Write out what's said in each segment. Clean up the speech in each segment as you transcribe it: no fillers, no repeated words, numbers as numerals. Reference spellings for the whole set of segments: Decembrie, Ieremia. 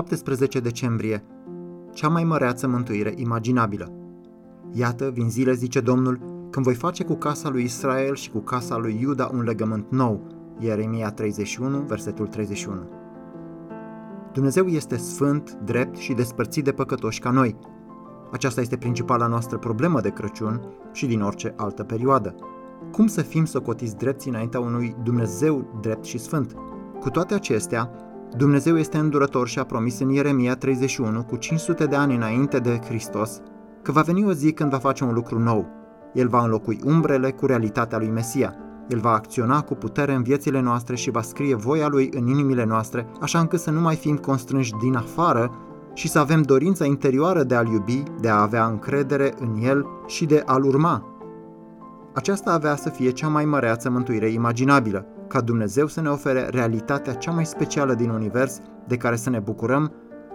17 decembrie, cea mai măreață mântuire imaginabilă. Iată, vin zile, zice Domnul, când voi face cu casa lui Israel și cu casa lui Iuda un legământ nou. Ieremia 31, versetul 31. Dumnezeu este sfânt, drept și despărțit de păcătoși ca noi. Aceasta este principala noastră problemă de Crăciun și din orice altă perioadă. Cum să fim socotiți drepți înaintea unui Dumnezeu drept și sfânt? Cu toate acestea, Dumnezeu este îndurător și a promis în Ieremia 31, cu 500 de ani înainte de Hristos, că va veni o zi când va face un lucru nou. El va înlocui umbrele cu realitatea lui Mesia. El va acționa cu putere în viețile noastre și va scrie voia lui în inimile noastre, așa încât să nu mai fim constrânși din afară și să avem dorința interioară de a-L iubi, de a avea încredere în El și de a-L urma. Aceasta avea să fie cea mai măreață mântuire imaginabilă, ca Dumnezeu să ne ofere realitatea cea mai specială din univers de care să ne bucurăm,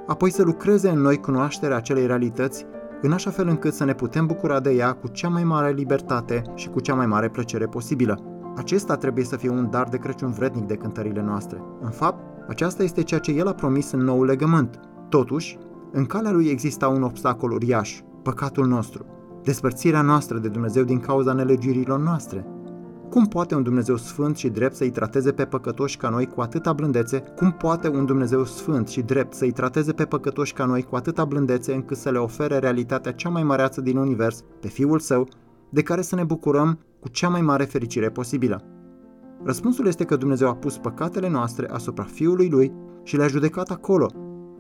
apoi să lucreze în noi cunoașterea acelei realități, în așa fel încât să ne putem bucura de ea cu cea mai mare libertate și cu cea mai mare plăcere posibilă. Acesta trebuie să fie un dar de Crăciun vrednic de cântările noastre. În fapt, aceasta este ceea ce El a promis în noul legământ. Totuși, în calea Lui exista un obstacol uriaș, păcatul nostru, despărțirea noastră de Dumnezeu din cauza nelegiurilor noastre. Cum poate un Dumnezeu sfânt și drept să-i trateze pe păcătoși ca noi cu atâta blândețe? Cum poate un Dumnezeu sfânt și drept să-i trateze pe păcătoși ca noi cu atâta blândețe încât să le ofere realitatea cea mai măreață din univers, pe Fiul Său, de care să ne bucurăm cu cea mai mare fericire posibilă? Răspunsul este că Dumnezeu a pus păcatele noastre asupra Fiului Lui și le-a judecat acolo,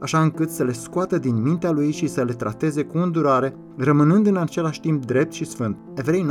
așa încât să le scoată din mintea Lui și să le trateze cu îndurare, rămânând în același timp drept și sfânt. Evrei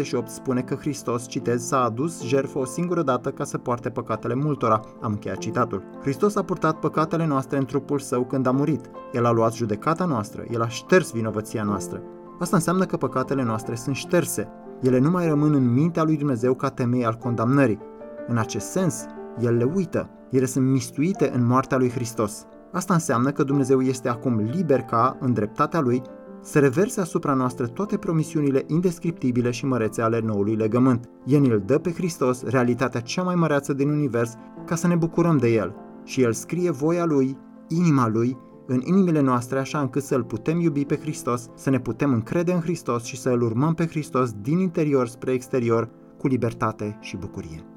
9,28 spune că Hristos, citez, s-a adus jertfă o singură dată ca să poarte păcatele multora. Am încheiat citatul. Hristos a purtat păcatele noastre în trupul Său când a murit. El a luat judecata noastră, El a șters vinovăția noastră. Asta înseamnă că păcatele noastre sunt șterse. Ele nu mai rămân în mintea lui Dumnezeu ca temei al condamnării. În acest sens, El le uită. Ele sunt mistuite în moartea lui Hristos. Asta înseamnă că Dumnezeu este acum liber ca, în dreptatea Lui, să reverse asupra noastră toate promisiunile indescriptibile și mărețe ale noului legământ. El îl dă pe Hristos, realitatea cea mai măreață din univers, ca să ne bucurăm de El. Și El scrie voia Lui, inima Lui, în inimile noastre, așa încât să-L putem iubi pe Hristos, să ne putem încrede în Hristos și să-L urmăm pe Hristos din interior spre exterior, cu libertate și bucurie.